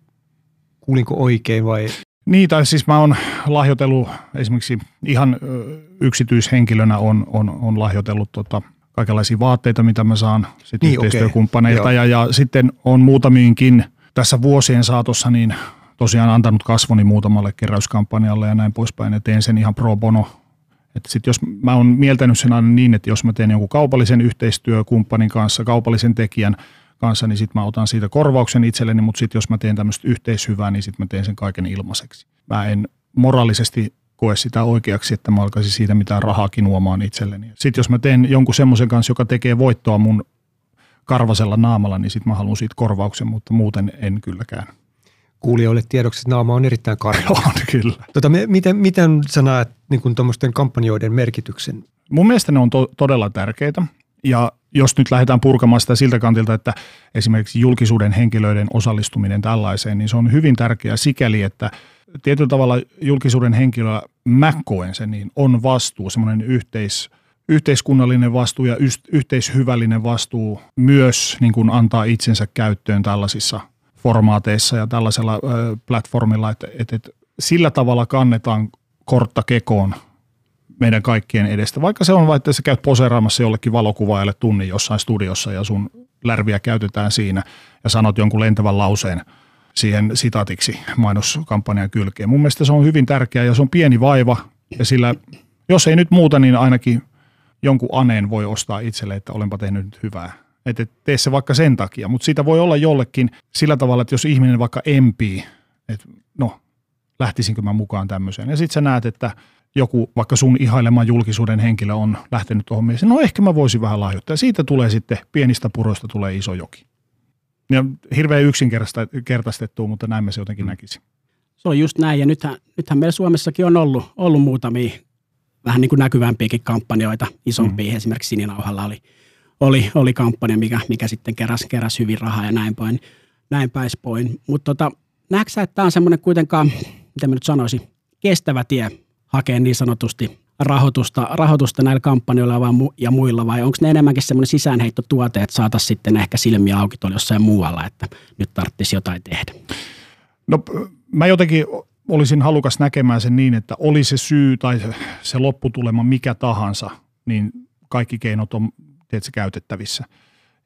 kuulinko oikein vai? Niin, tai siis mä oon lahjoitellut esimerkiksi ihan yksityishenkilönä on, on, on lahjoitellut tota, kaikenlaisia vaatteita, mitä mä saan sit niin, yhteistyökumppaneilta okay. ja, ja sitten on muutamiinkin tässä vuosien saatossa niin tosiaan antanut kasvoni muutamalle keräyskampanjalle ja näin poispäin, ja teen sen ihan pro bono. Että sit jos mä oon mieltänyt sen aina niin, että jos mä teen jonkun kaupallisen yhteistyökumppanin kanssa, kaupallisen tekijän kanssa, niin sit mä otan siitä korvauksen itselleni, mutta sit jos mä teen tämmöistä yhteishyvää, niin sit mä teen sen kaiken ilmaiseksi. Mä en moraalisesti koe sitä oikeaksi, että mä alkaisin siitä mitään rahaa kinuamaan itselleni. Sitten jos mä teen jonkun semmoisen kanssa, joka tekee voittoa mun karvasella naamalla, niin sit mä haluan siitä korvauksen, mutta muuten en kylläkään. Kuulijoille tiedoksi, että naama on erittäin karvaa. On, kyllä. Tota, miten, miten sä näet niin tuommoisten kampanjoiden merkityksen? Mun mielestä ne on to- todella tärkeitä. Ja jos nyt lähdetään purkamaan sitä siltä kantilta, että esimerkiksi julkisuuden henkilöiden osallistuminen tällaiseen, niin se on hyvin tärkeää sikäli, että tietyllä tavalla julkisuuden henkilöä, mä koen sen, niin on vastuu, semmoinen yhteis, yhteiskunnallinen vastuu ja yst, yhteishyvällinen vastuu myös niin kuin antaa itsensä käyttöön tällaisissa formaateissa ja tällaisella ö, platformilla, että, että, että sillä tavalla kannetaan kortta kekoon meidän kaikkien edestä. Vaikka se on vain, että sä käyt poseeraamassa jollekin valokuvaajalle tunnin jossain studiossa ja sun lärviä käytetään siinä ja sanot jonkun lentävän lauseen siihen sitaatiksi mainoskampanjan kylkeen. Mun mielestä se on hyvin tärkeää ja se on pieni vaiva ja sillä, jos ei nyt muuta, niin ainakin jonkun aneen voi ostaa itselle, että olenpa tehnyt nyt hyvää. Että tee se vaikka sen takia, mutta siitä voi olla jollekin sillä tavalla, että jos ihminen vaikka empii, että no lähtisinkö mä mukaan tämmöiseen ja sit sä näet, että joku vaikka sun ihaileman julkisuuden henkilö on lähtenyt tuohon mielessä, no ehkä mä voisin vähän lahjoittaa. Siitä tulee sitten, pienistä puroista tulee iso joki. Ja hirveän yksinkertaistettua, mutta näin mä se jotenkin näkisin. Se on just näin, ja nythän, nythän meillä Suomessakin on ollut, ollut muutamia vähän niin kuin näkyvämpiäkin kampanjoita, isompia. Mm. Esimerkiksi Sininauhalla oli, oli, oli kampanja, mikä, mikä sitten keräsi, keräsi hyvin rahaa ja näin päin, näin päin. Mutta tota, näetkö sä, että tämä on semmoinen kuitenkaan, miten mä nyt sanoisin, kestävä tie hakea niin sanotusti rahoitusta, rahoitusta näillä kampanjoilla vai mu- ja muilla, vai onko ne enemmänkin semmoinen sisäänheittotuote, että saataisiin sitten ehkä silmiä auki tuolla jossain muualla, että nyt tarvitsisi jotain tehdä? No mä jotenkin olisin halukas näkemään sen niin, että oli se syy tai se lopputulema mikä tahansa, niin kaikki keinot on tietysti käytettävissä.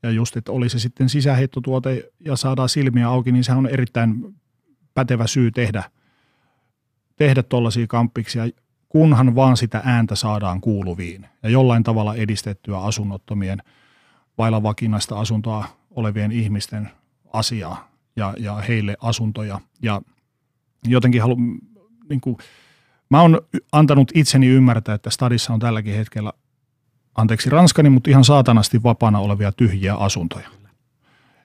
Ja just, että oli se sitten sisäänheittotuote ja saadaan silmiä auki, niin sehän on erittäin pätevä syy tehdä tehdä tuollaisia kamppiksia, kunhan vaan sitä ääntä saadaan kuuluviin ja jollain tavalla edistettyä asunnottomien, vailla vakinaista asuntoa olevien ihmisten asiaa ja, ja heille asuntoja. Ja jotenkin halu, niin kuin, mä oon antanut itseni ymmärtää, että stadissa on tälläkin hetkellä, anteeksi ranskani, mutta ihan saatanasti vapaana olevia tyhjiä asuntoja,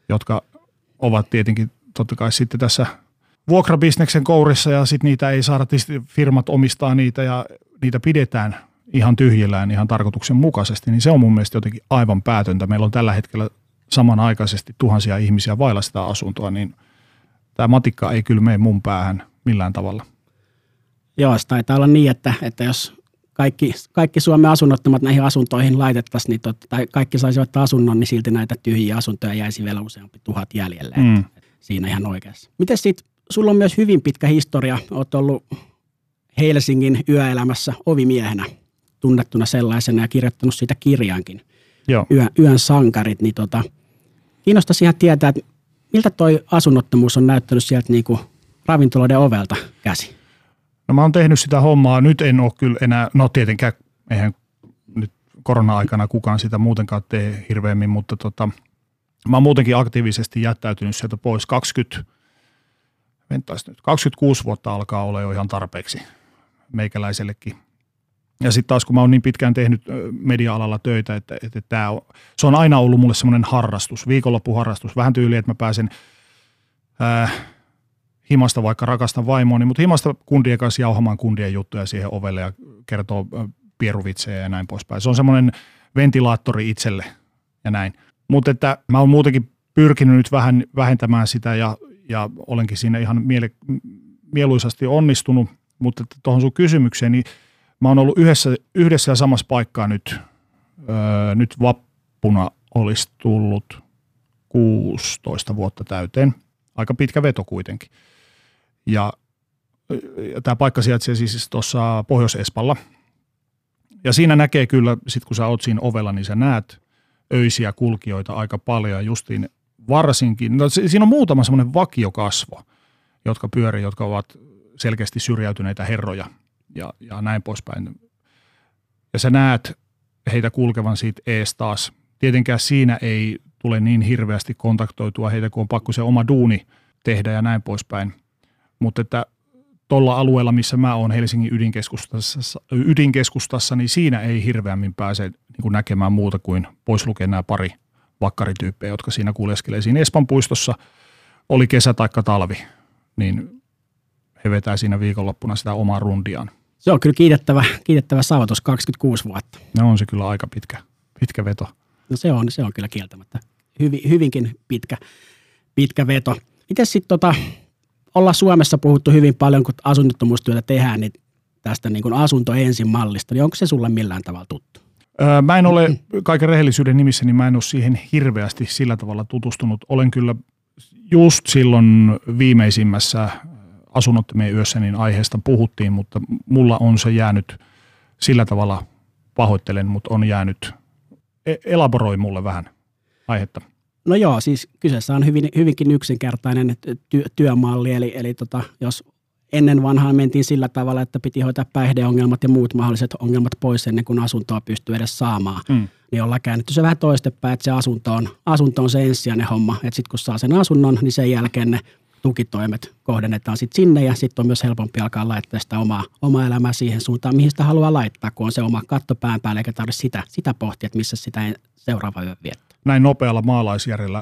jotka ovat tietenkin totta kai sitten tässä vuokrabisneksen kourissa ja sitten niitä ei saada, tietysti firmat omistaa niitä ja niitä pidetään ihan tyhjillään ihan tarkoituksenmukaisesti, niin se on mun mielestä jotenkin aivan päätöntä. Meillä on tällä hetkellä samanaikaisesti tuhansia ihmisiä vailla sitä asuntoa, niin tämä matikka ei kyllä mene mun päähän millään tavalla. Joo, se taitaa olla niin, että, että jos kaikki, kaikki Suomen asunnottomat näihin asuntoihin laitettaisiin, niin tot, tai kaikki saisivat asunnon, niin silti näitä tyhjiä asuntoja jäisi vielä useampi tuhat jäljelle. Mm. Siinä ihan oikeassa. Miten sitten? Sulla on myös hyvin pitkä historia. Olet ollut Helsingin yöelämässä ovimiehenä, tunnettuna sellaisena ja kirjoittanut siitä kirjankin. Yö, yön sankarit. Niin tota, kiinnostaisi ihan tietää, että miltä toi asunnottomuus on näyttänyt sieltä niin kuin ravintoloiden ovelta käsi? No mä oon tehnyt sitä hommaa. Nyt en ole kyllä enää, no tietenkään eihän nyt korona-aikana kukaan sitä muutenkaan tee hirveämmin, mutta tota, mä oon muutenkin aktiivisesti jättäytynyt sieltä pois kaksikymmentä. Nyt. kaksikymmentäkuusi vuotta alkaa olla jo ihan tarpeeksi meikäläisellekin. Ja sitten taas kun mä oon niin pitkään tehnyt media-alalla töitä, että, että tää on, se on aina ollut mulle semmoinen harrastus, viikonloppuharrastus. Vähän tyyliä, että mä pääsen ää, himasta, vaikka rakastan vaimoani, mutta himasta kundien kanssa jauhamaan kundien juttuja siihen ovelle ja kertoo pieruvitsejä ja näin poispäin. Se on semmoinen ventilaattori itselle ja näin. Mutta että mä oon muutenkin pyrkinyt nyt vähän vähentämään sitä ja Ja olenkin siinä ihan miele, mieluisasti onnistunut, mutta tuohon sun kysymykseen, niin mä oon ollut yhdessä, yhdessä ja samassa paikkaa nyt. Öö, nyt vappuna olisi tullut kuusitoista vuotta täyteen. Aika pitkä veto kuitenkin. Ja, ja tämä paikka sijaitsee siis tuossa Pohjois-Espalla. Ja siinä näkee kyllä, sit kun sä oot siinä ovella, niin sä näet öisiä kulkijoita aika paljon ja justiin varsinkin, no, siinä on muutama semmoinen vakiokasvo, jotka pyörii, jotka ovat selkeästi syrjäytyneitä herroja ja, ja näin poispäin. Ja sä näet heitä kulkevan siitä ees taas. Tietenkään siinä ei tule niin hirveästi kontaktoitua heitä, kun on pakko se oma duuni tehdä ja näin poispäin. Mutta että tuolla alueella, missä mä oon Helsingin ydinkeskustassa, ydinkeskustassa, niin siinä ei hirveämmin pääse niin kuin näkemään muuta kuin pois lukee nämä pari vakkarityyppejä, jotka siinä kuljeskelee. Siinä Espan puistossa oli kesä tai talvi, niin he vetää siinä viikonloppuna sitä omaa rundiaan. Se on kyllä kiitettävä, kiitettävä saavutus, kaksikymmentäkuusi vuotta. No on se kyllä aika pitkä, pitkä veto. No se on, se on kyllä kieltämättä. Hyvi, hyvinkin pitkä, pitkä veto. Miten sitten tota, ollaan Suomessa puhuttu hyvin paljon, kun asunnottomuustyötä tehdään, niin tästä niin kuin asunto ensin mallista, niin onko se sulle millään tavalla tuttu? Öö, mä en ole kaiken rehellisyyden nimissä, niin mä en ole siihen hirveästi sillä tavalla tutustunut. Olen kyllä just silloin viimeisimmässä asunnottomien yössä niin aiheesta puhuttiin, mutta mulla on se jäänyt sillä tavalla, pahoittelen, mutta on jäänyt, elaboroi mulle vähän aihetta. No joo, siis kyseessä on hyvin, hyvinkin yksinkertainen ty- työmalli, eli, eli tota, jos ennen vanhaan mentiin sillä tavalla, että piti hoitaa päihdeongelmat ja muut mahdolliset ongelmat pois ennen kuin asuntoa pystyy edes saamaan, mm. niin ollaan käännetty se vähän toistepäin, että se asunto on, asunto on se ensisijainen homma, että sitten kun saa sen asunnon, niin sen jälkeen ne tukitoimet kohdennetaan sitten sinne ja sitten on myös helpompi alkaa laittaa sitä omaa, omaa elämää siihen suuntaan, mihin sitä haluaa laittaa, kun on se oma katto pään päälle, eikä tarvitse sitä, sitä pohtia, että missä sitä seuraava yö viettää. Näin nopealla maalaisjärjellä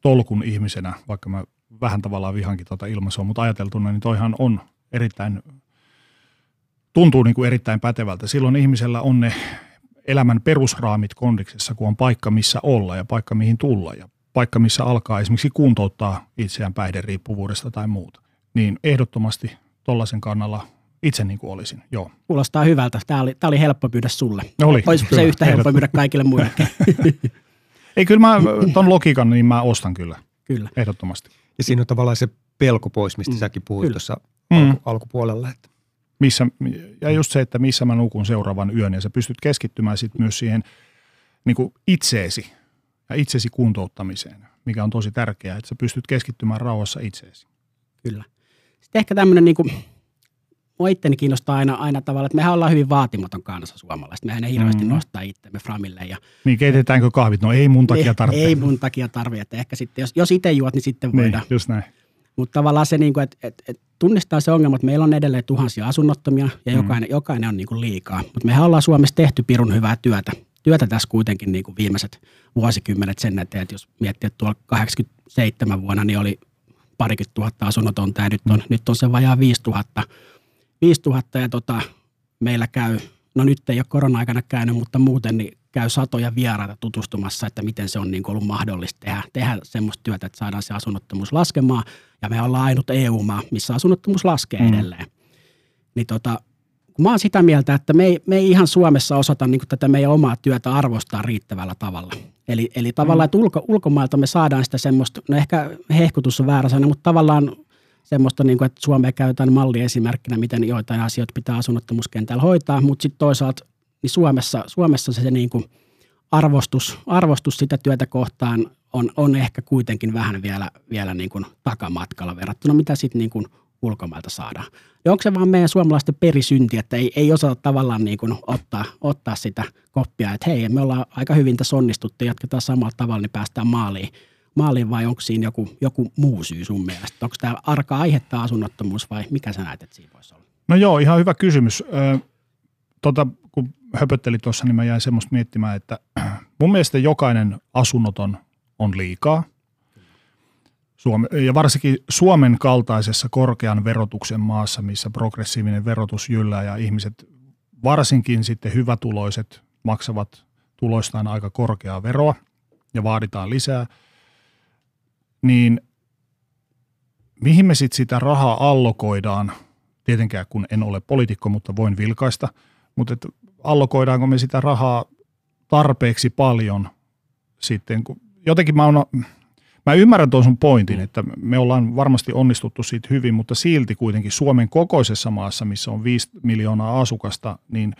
tolkun ihmisenä, vaikka mä vähän tavallaan vihankin tuota ilmaisua, mutta ajateltuna, niin toihan on erittäin, tuntuu niin kuin erittäin pätevältä. Silloin ihmisellä on ne elämän perusraamit kondiksessa, kun on paikka, missä olla ja paikka, mihin tulla ja paikka, missä alkaa esimerkiksi kuntouttaa itseään päihderiippuvuudesta tai muuta, niin ehdottomasti tollaisen kannalla itse niin kuin olisin, joo. Kuulostaa hyvältä. Tämä oli, tämä oli helppo pyydä sulle. Oli. Olisi kyllä, se yhtä helppo pyydä kaikille muillekin. Ei, kyllä mä ton logiikan, niin mä ostan kyllä. Kyllä. Ehdottomasti. Ja siinä on tavallaan se pelko pois, mistä mm. säkin puhuit kyllä. tuossa mm. alkupuolella. Että. Missä, ja just se, että missä mä nukun seuraavan yön, ja sä pystyt keskittymään sit myös siihen niin kuin itseesi. Ja itsesi kuntouttamiseen, mikä on tosi tärkeää, että sä pystyt keskittymään rauhassa itseesi. Kyllä. Sitten ehkä tämmöinen, niin kuin, mua itteni kiinnostaa aina, aina tavalla, että mehän ollaan hyvin vaatimaton kansa suomalaiset. Mehän ei hirveästi mm. nostaa itsemme framille. Ja, niin keitetäänkö kahvit? No ei mun takia tarvitse. Ei mun takia tarvitse. Ehkä sitten, jos, jos itse juot, niin sitten voidaan. Niin, just näin. Mutta tavallaan se, niin kuin, että, että, että tunnistaa se ongelma, että meillä on edelleen tuhansia asunnottomia ja mm. jokainen, jokainen on niin kuin liikaa. Mutta mehän ollaan Suomessa tehty pirun hyvää työtä. Työtä tässä kuitenkin niin kuin viimeiset vuosikymmenet sen eteen, että jos miettii, että tuolla kahdeksankymmentäseitsemän vuonna niin oli parikymmentä tuhatta asunnotonta ja nyt on, mm. nyt on se vajaa viisituhatta. viisituhatta ja tota, meillä käy, no nyt ei ole korona-aikana käynyt, mutta muuten niin käy satoja vieraita tutustumassa, että miten se on niin kuin ollut mahdollista tehdä, tehdä semmoista työtä, että saadaan se asunnottomuus laskemaan. Ja me ollaan ainut E U-maa, missä asunnottomuus laskee mm. edelleen. Niin tota... Mä oon sitä mieltä, että me ei, me ei ihan Suomessa osata niin kuin tätä meidän omaa työtä arvostaa riittävällä tavalla. Eli, eli tavallaan, että ulko, ulkomailta me saadaan sitä semmoista, no ehkä hehkutus on väärä sana, mutta tavallaan semmoista, niin kuin, että Suomea käytetään malliesimerkkinä, miten joitain asioita pitää asunnottomuuskentällä hoitaa, mutta sitten toisaalta niin Suomessa, Suomessa se, se niin kuin arvostus, arvostus sitä työtä kohtaan on, on ehkä kuitenkin vähän vielä, vielä niin kuin takamatkalla verrattuna, mitä sitten niin kuin ulkomailta saadaan. Ja onko se vaan meidän suomalaisten perisynti, että ei, ei osata tavallaan niin kuin ottaa, ottaa sitä koppia, että hei, me ollaan aika hyvin tässä onnistuttu, jatketaan samalla tavalla, niin päästään maaliin. Maaliin vai onko siinä joku, joku muu syy sun mielestä? Onko tämä arka aihetta asunnottomuus vai mikä sä näet, että siinä voisi olla? No joo, ihan hyvä kysymys. Ö, tota, kun höpöttelin tuossa, niin mä jäin semmoista miettimään, että mun mielestä jokainen asunnoton on liikaa. Suome, ja varsinkin Suomen kaltaisessa korkean verotuksen maassa, missä progressiivinen verotus jyllää ja ihmiset, varsinkin sitten hyvätuloiset, maksavat tuloistaan aika korkeaa veroa ja vaaditaan lisää, niin mihin me sitten sitä rahaa allokoidaan, tietenkään kun en ole poliitikko, mutta voin vilkaista, mutta et allokoidaanko me sitä rahaa tarpeeksi paljon sitten, kun jotenkin mä oon... Mä ymmärrän tuon sun pointin, että me ollaan varmasti onnistuttu siitä hyvin, mutta silti kuitenkin Suomen kokoisessa maassa, missä on viisi miljoonaa asukasta, niin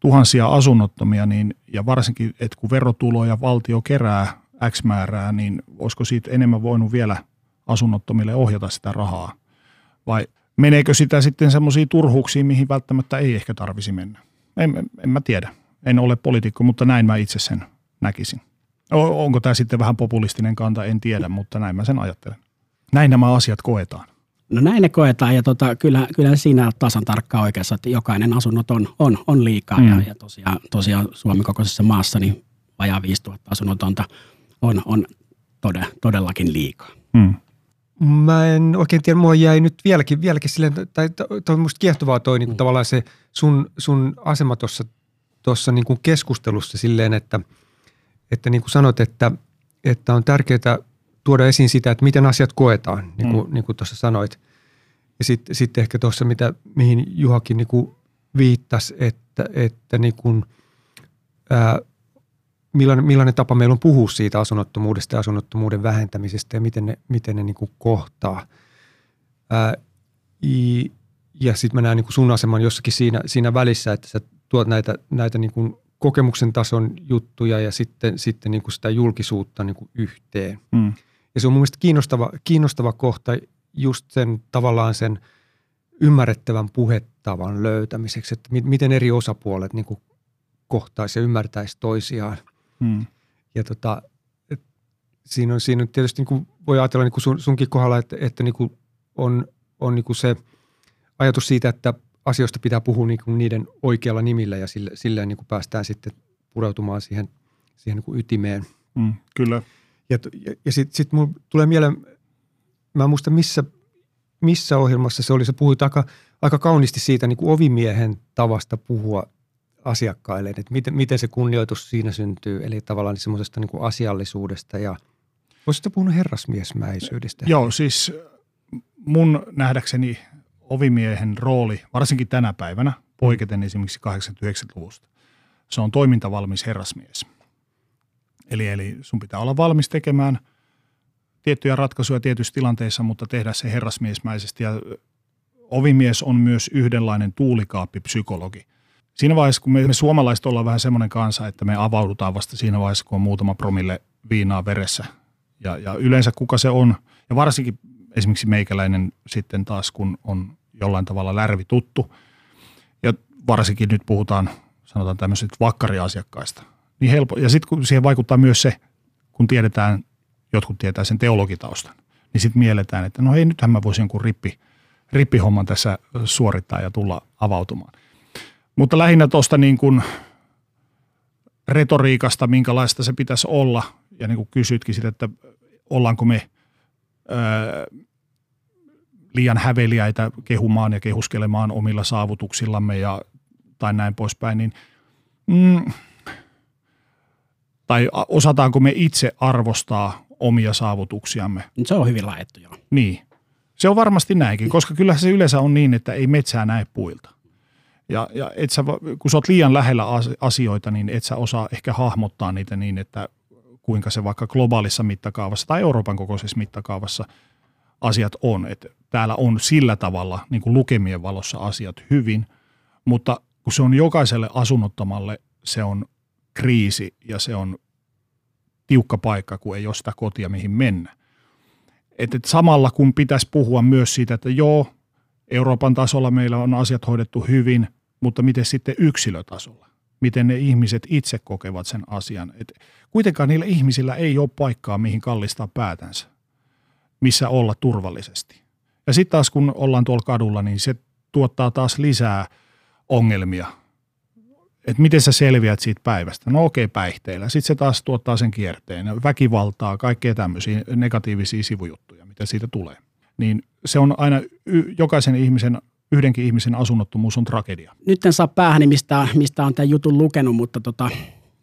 tuhansia asunnottomia, niin, ja varsinkin, että kun verotuloja valtio kerää X määrää, niin olisiko siitä enemmän voinut vielä asunnottomille ohjata sitä rahaa? Vai meneekö sitä sitten semmoisiin turhuuksiin, mihin välttämättä ei ehkä tarvisi mennä? En, en, en mä tiedä. En ole poliitikko, mutta näin mä itse sen näkisin. Onko tämä sitten vähän populistinen kanta, en tiedä, mutta näin mä sen ajattelen. Näin nämä asiat koetaan. No näin ne koetaan ja tota, kyllä, kyllä siinä on tasan tarkkaan oikeassa, että jokainen asunnot on, on, on liikaa. Mm. Ja, ja tosiaan, tosiaan Suomen kokoisessa maassa niin vajaa viisituhatta asunnotonta on, on todella, todellakin liikaa. Mm. Mä en oikein tiedä, mua jäi nyt vieläkin, vieläkin silleen, tai toi on musta kiehtovaa toi niin kuin mm. tavallaan se sun, sun asema tuossa tuossa niin kuin keskustelussa silleen, että, että niin kuin sanot, että, että on tärkeää tuoda esiin sitä, että miten asiat koetaan, niin kuin, mm. niin kuin tuossa sanoit. Ja sitten sit ehkä tuossa, mitä, mihin Juhakin niin kuin viittasi, että, että niin kuin, ää, millainen, millainen tapa meillä on puhua siitä asunnottomuudesta ja asunnottomuuden vähentämisestä ja miten ne, miten ne niin kuin kohtaa. Ää, i, ja sitten mä näen niin kuin sun aseman jossakin siinä, siinä välissä, että sä tuot näitä, näitä niin kuin kokemuksen tason juttuja ja sitten, sitten niin kuin sitä julkisuutta niin kuin yhteen. Mm. Ja se on mun mielestä kiinnostava, kiinnostava kohta just sen tavallaan sen ymmärrettävän puhetavan löytämiseksi, että mi- miten eri osapuolet niin kuin kohtaisi ja ymmärtäisi toisiaan. Mm. Ja tota, et, siinä, on, siinä on tietysti niin kuin voi ajatella niin kuin sun, sunkin kohdalla, että, että niin kuin on, on niin kuin se ajatus siitä, että asioista pitää puhua niin kuin niiden oikealla nimillä ja sillä, sillä niin kuin päästään sitten pureutumaan siihen, siihen niin kuin ytimeen. Mm, kyllä. Ja, ja, ja sitten sit mun tulee mieleen, mä en muista missä, missä ohjelmassa se oli, sä puhuit aika, aika kauniisti siitä niin kuin ovimiehen tavasta puhua asiakkaille, että miten, miten se kunnioitus siinä syntyy, eli tavallaan semmoisesta niin kuin asiallisuudesta ja olisitko puhunut herrasmiesmäisyydestä? Joo, siis mun nähdäkseni ovimiehen rooli, varsinkin tänä päivänä, poiketen esimerkiksi kahdeksankymmentäyhdeksänluvusta, se on toimintavalmis herrasmies. Eli, eli sun pitää olla valmis tekemään tiettyjä ratkaisuja tietyissä tilanteissa, mutta tehdä se herrasmiesmäisesti. Ja ovimies on myös yhdenlainen tuulikaappipsykologi. Siinä vaiheessa, kun me, me suomalaiset ollaan vähän semmoinen kansa, että me avaudutaan vasta siinä vaiheessa, kun on muutama promille viinaa veressä. Ja, ja yleensä kuka se on, ja varsinkin esimerkiksi meikäläinen sitten taas, kun on jollain tavalla lärvi tuttu, ja varsinkin nyt puhutaan, sanotaan tämmöisistä vakkariasiakkaista. Niin helpo, ja sitten kun siihen vaikuttaa myös se, kun tiedetään, jotkut tietää sen teologitaustan, niin sitten mielletään, että no hei, nythän mä voisin jonkun rippi, rippihomman tässä suorittaa ja tulla avautumaan. Mutta lähinnä tuosta niin kuin retoriikasta, minkälaista se pitäisi olla, ja niin kuin kysytkin sitä, että ollaanko me Öö, liian häveliäitä kehumaan ja kehuskelemaan omilla saavutuksillamme ja, tai näin poispäin, niin mm, tai osataanko me itse arvostaa omia saavutuksiamme? Se on hyvin laitettu, joo. Niin. Se on varmasti näinkin, koska kyllähän se yleensä on niin, että ei metsää näe puilta. Ja, ja et sä, kun sä oot liian lähellä asioita, niin et sä osaa ehkä hahmottaa niitä niin, että kuinka se vaikka globaalissa mittakaavassa tai Euroopan kokoisessa mittakaavassa asiat on. Että täällä on sillä tavalla niin kuin lukemien valossa asiat hyvin, mutta kun se on jokaiselle asunnottomalle, se on kriisi ja se on tiukka paikka, kun ei ole sitä kotia, mihin mennä. Että samalla kun pitäisi puhua myös siitä, että joo, Euroopan tasolla meillä on asiat hoidettu hyvin, mutta miten sitten yksilötasolla? Miten ne ihmiset itse kokevat sen asian. Et kuitenkaan niillä ihmisillä ei ole paikkaa, mihin kallistaa päätänsä, missä olla turvallisesti. Ja sitten taas kun ollaan tuolla kadulla, niin se tuottaa taas lisää ongelmia. Että miten sä selviät siitä päivästä? No okei, päihteillä. Sitten se taas tuottaa sen kierteen. Väkivaltaa, kaikkea tämmöisiä negatiivisia sivujuttuja, mitä siitä tulee. Niin se on aina y- jokaisen ihmisen yhdenkin ihmisen asunnottomuus on tragedia. Nyt en saa päähäni, mistä, mistä on tämän jutun lukenut, mutta tota,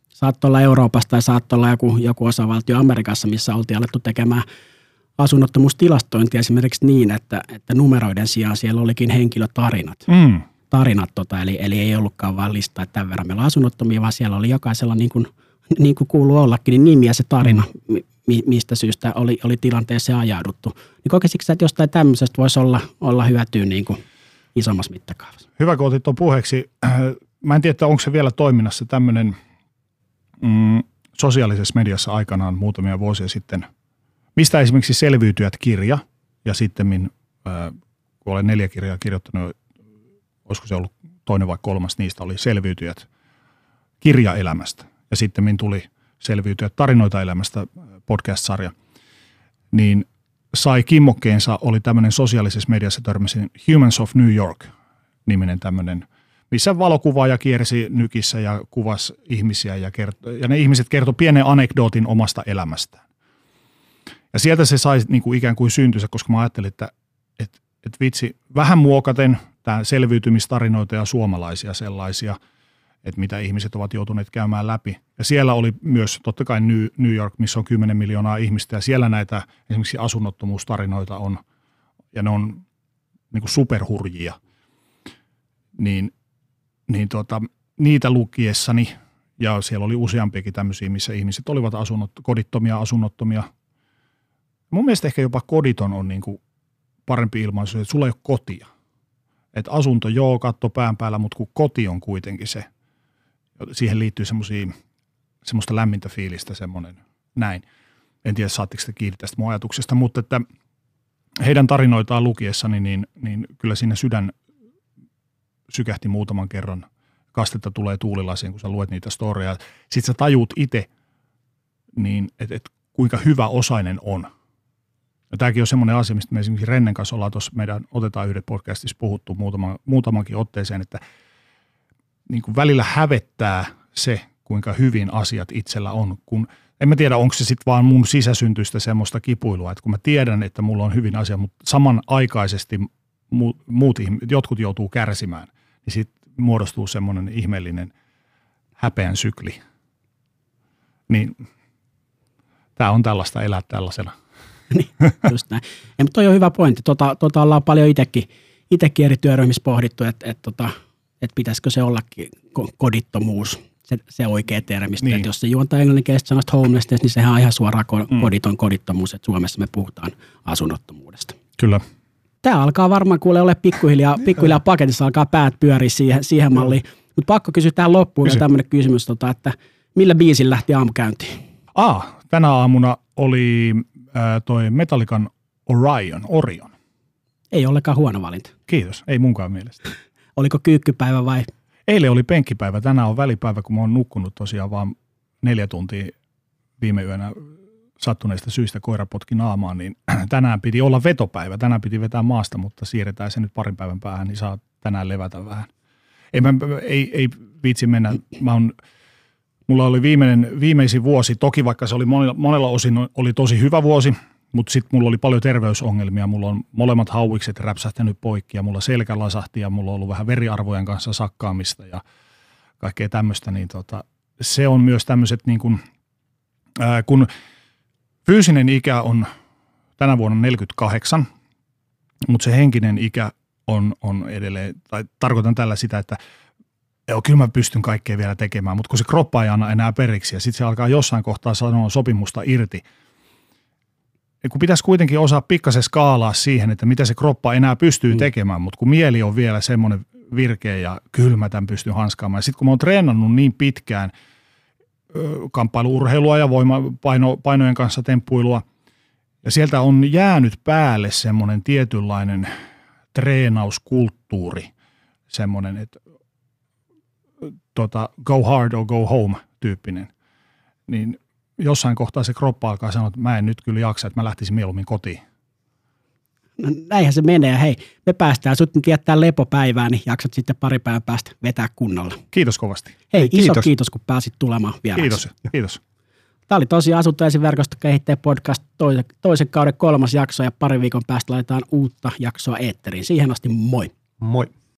saattoi olla Euroopasta tai saattoi olla joku, joku osavaltio Amerikassa, missä oltiin alettu tekemään asunnottomuustilastointia esimerkiksi niin, että, että numeroiden sijaan siellä olikin henkilötarinat. Mm. Tarinat, tota, eli, eli ei ollutkaan vain listaa, että tämän verran meillä on asunnottomia, vaan siellä oli jokaisella niin kuin, niin kuin kuuluu ollakin, niin nimi ja se tarina, mi, mistä syystä oli, oli tilanteessa ajauduttu. Niin kokisitko sä, että jostain tämmöisestä voisi olla, olla hyötyä niin kuin isommassa mittakaavassa? Hyvä, kun otit tuon puheeksi. Mä en tiedä, onko se vielä toiminnassa tämmöinen mm, sosiaalisessa mediassa aikanaan muutamia vuosia sitten, mistä esimerkiksi Selviytyjät kirja ja sitten kun olen neljä kirjaa kirjoittanut, olisiko se ollut toinen vai kolmas, niistä oli Selviytyjät kirja elämästä ja sitten tuli Selviytyjät tarinoita elämästä podcast-sarja, niin sai kimmokkeensa, oli tämmöinen sosiaalisessa mediassa törmäsin Humans of New York -niminen tämmöinen, missä valokuvaaja kiersi nykissä ja kuvasi ihmisiä ja, kertoi, ja ne ihmiset kertoi pienen anekdootin omasta elämästään. Ja sieltä se sai niin kuin ikään kuin syntynsä, koska mä ajattelin, että et, et vitsi, vähän muokaten tämä selviytymistarinoita ja suomalaisia sellaisia, että mitä ihmiset ovat joutuneet käymään läpi. Ja siellä oli myös totta kai New York, missä on kymmenen miljoonaa ihmistä, ja siellä näitä esimerkiksi asunnottomuustarinoita on, ja ne on niin kuin superhurjia. Niin, niin tota, niitä lukiessani, ja siellä oli useampiakin tämmöisiä, missä ihmiset olivat asunnot, kodittomia, asunnottomia. Mun mielestä ehkä jopa koditon on niin kuin parempi ilmaisu, että sulla ei ole kotia. Että asunto, joo, katto pään päällä, mutta kun koti on kuitenkin se, siihen liittyy semmoista lämmintä fiilistä, semmoinen näin. En tiedä, saatteko te kiinni tästä mun ajatuksesta, mutta että heidän tarinoitaan lukiessani, niin, niin kyllä siinä sydän sykähti muutaman kerran. Kastetta tulee tuulilasiin, kun sä luet niitä storeja. Sitten sä tajuut itse, niin, että et, kuinka hyvä osainen on. Ja tämäkin on semmoinen asia, mistä me esimerkiksi Rennen kanssa ollaan tuossa, meidän Otetaan yhdet -podcastissa puhuttu muutama, muutamankin otteeseen, että niin kuin välillä hävettää se, kuinka hyvin asiat itsellä on. Kun, en mä tiedä, onko se sitten vaan mun sisäsyntyistä semmoista kipuilua, että kun mä tiedän, että mulla on hyvin asia, mutta samanaikaisesti muut ihmiset, jotkut joutuu kärsimään, niin sitten muodostuu semmoinen ihmeellinen häpeän sykli. Niin tämä on tällaista, elää tällaisena. Niin, just näin. Ja, mutta toi on hyvä pointti. Tota, tota ollaan paljon itsekin, itsekin eri työryhmissä pohdittu, että et, tota, et pitäisikö se ollakin kodittomuus, se, se oikea termistä. Niin. Jos se juontaa englanninkielistä sanasta homelessness, niin sehän on ihan suoraan koditon kodittomuus, että Suomessa me puhutaan asunnottomuudesta. Kyllä. Tämä alkaa varmaan kuule ole pikkuhiljaa, pikkuhiljaa paketissa, alkaa päät pyöriä siihen, siihen malliin. Mutta pakko kysyä tähän loppuun vielä tämmöinen kysymys, tota, että millä biisin lähti aamukäyntiin? Ah, tänä aamuna oli toi Metallican Orion, Orion. Ei ollenkaan huono valinta. Kiitos, ei munkaan mielestä. Oliko kyykkypäivä vai? Eilen oli penkkipäivä, tänään on välipäivä, kun mä oon nukkunut tosiaan vaan neljä tuntia viime yönä sattuneista syistä, koira potki naamaan, niin tänään piti olla vetopäivä, tänään piti vetää maasta, mutta siirretään se nyt parin päivän päähän, niin saa tänään levätä vähän. Ei, mä, ei, ei viitsi mennä, mä oon... Mulla oli viimeinen, viimeisin vuosi, toki vaikka se oli monella, monella osin oli tosi hyvä vuosi, mutta sitten mulla oli paljon terveysongelmia. Mulla on molemmat hauikset räpsähtänyt poikki ja mulla selkä lasahti ja mulla on ollut vähän veriarvojen kanssa sakkaamista ja kaikkea tämmöistä. Niin tota, se on myös tämmöiset, niin kun, ää, kun fyysinen ikä on tänä vuonna neljäkymmentäkahdeksan, mutta se henkinen ikä on, on edelleen, tai tarkoitan tällä sitä, että joo, kyllä mä pystyn kaikkea vielä tekemään, mutta kun se kroppa ei anna enää periksi ja sitten se alkaa jossain kohtaa sanoa sopimusta irti. Ja kun pitäisi kuitenkin osaa pikkasen skaalaa siihen, että mitä se kroppa enää pystyy mm. tekemään, mutta kun mieli on vielä semmoinen virkeä ja kyllä mä tämän pystyn hanskaamaan. Sitten kun mä oon treenannut niin pitkään kamppailuurheilua ja voima, paino, painojen kanssa temppuilua ja sieltä on jäänyt päälle semmoinen tietynlainen treenauskulttuuri, semmoinen, että Tota, go hard or go home -tyyppinen, niin jossain kohtaa se kroppa alkaa sanoa, että mä en nyt kyllä jaksa, että mä lähtisin mieluummin kotiin. No näinhän se menee. Hei, me päästään sut nyt viettää lepopäivää, niin jaksat sitten pari päivän päästä vetää kunnolla. Kiitos kovasti. Hei, kiitos. Iso kiitos, kun pääsit tulemaan vieraksi. Kiitos, kiitos. Tämä oli tosiaan Asuntoensiverkosto kehittäjä -podcast, toisen, toisen kauden kolmas jakso, ja pari viikon päästä laitetaan uutta jaksoa eetteriin. Siihen asti moi. Moi.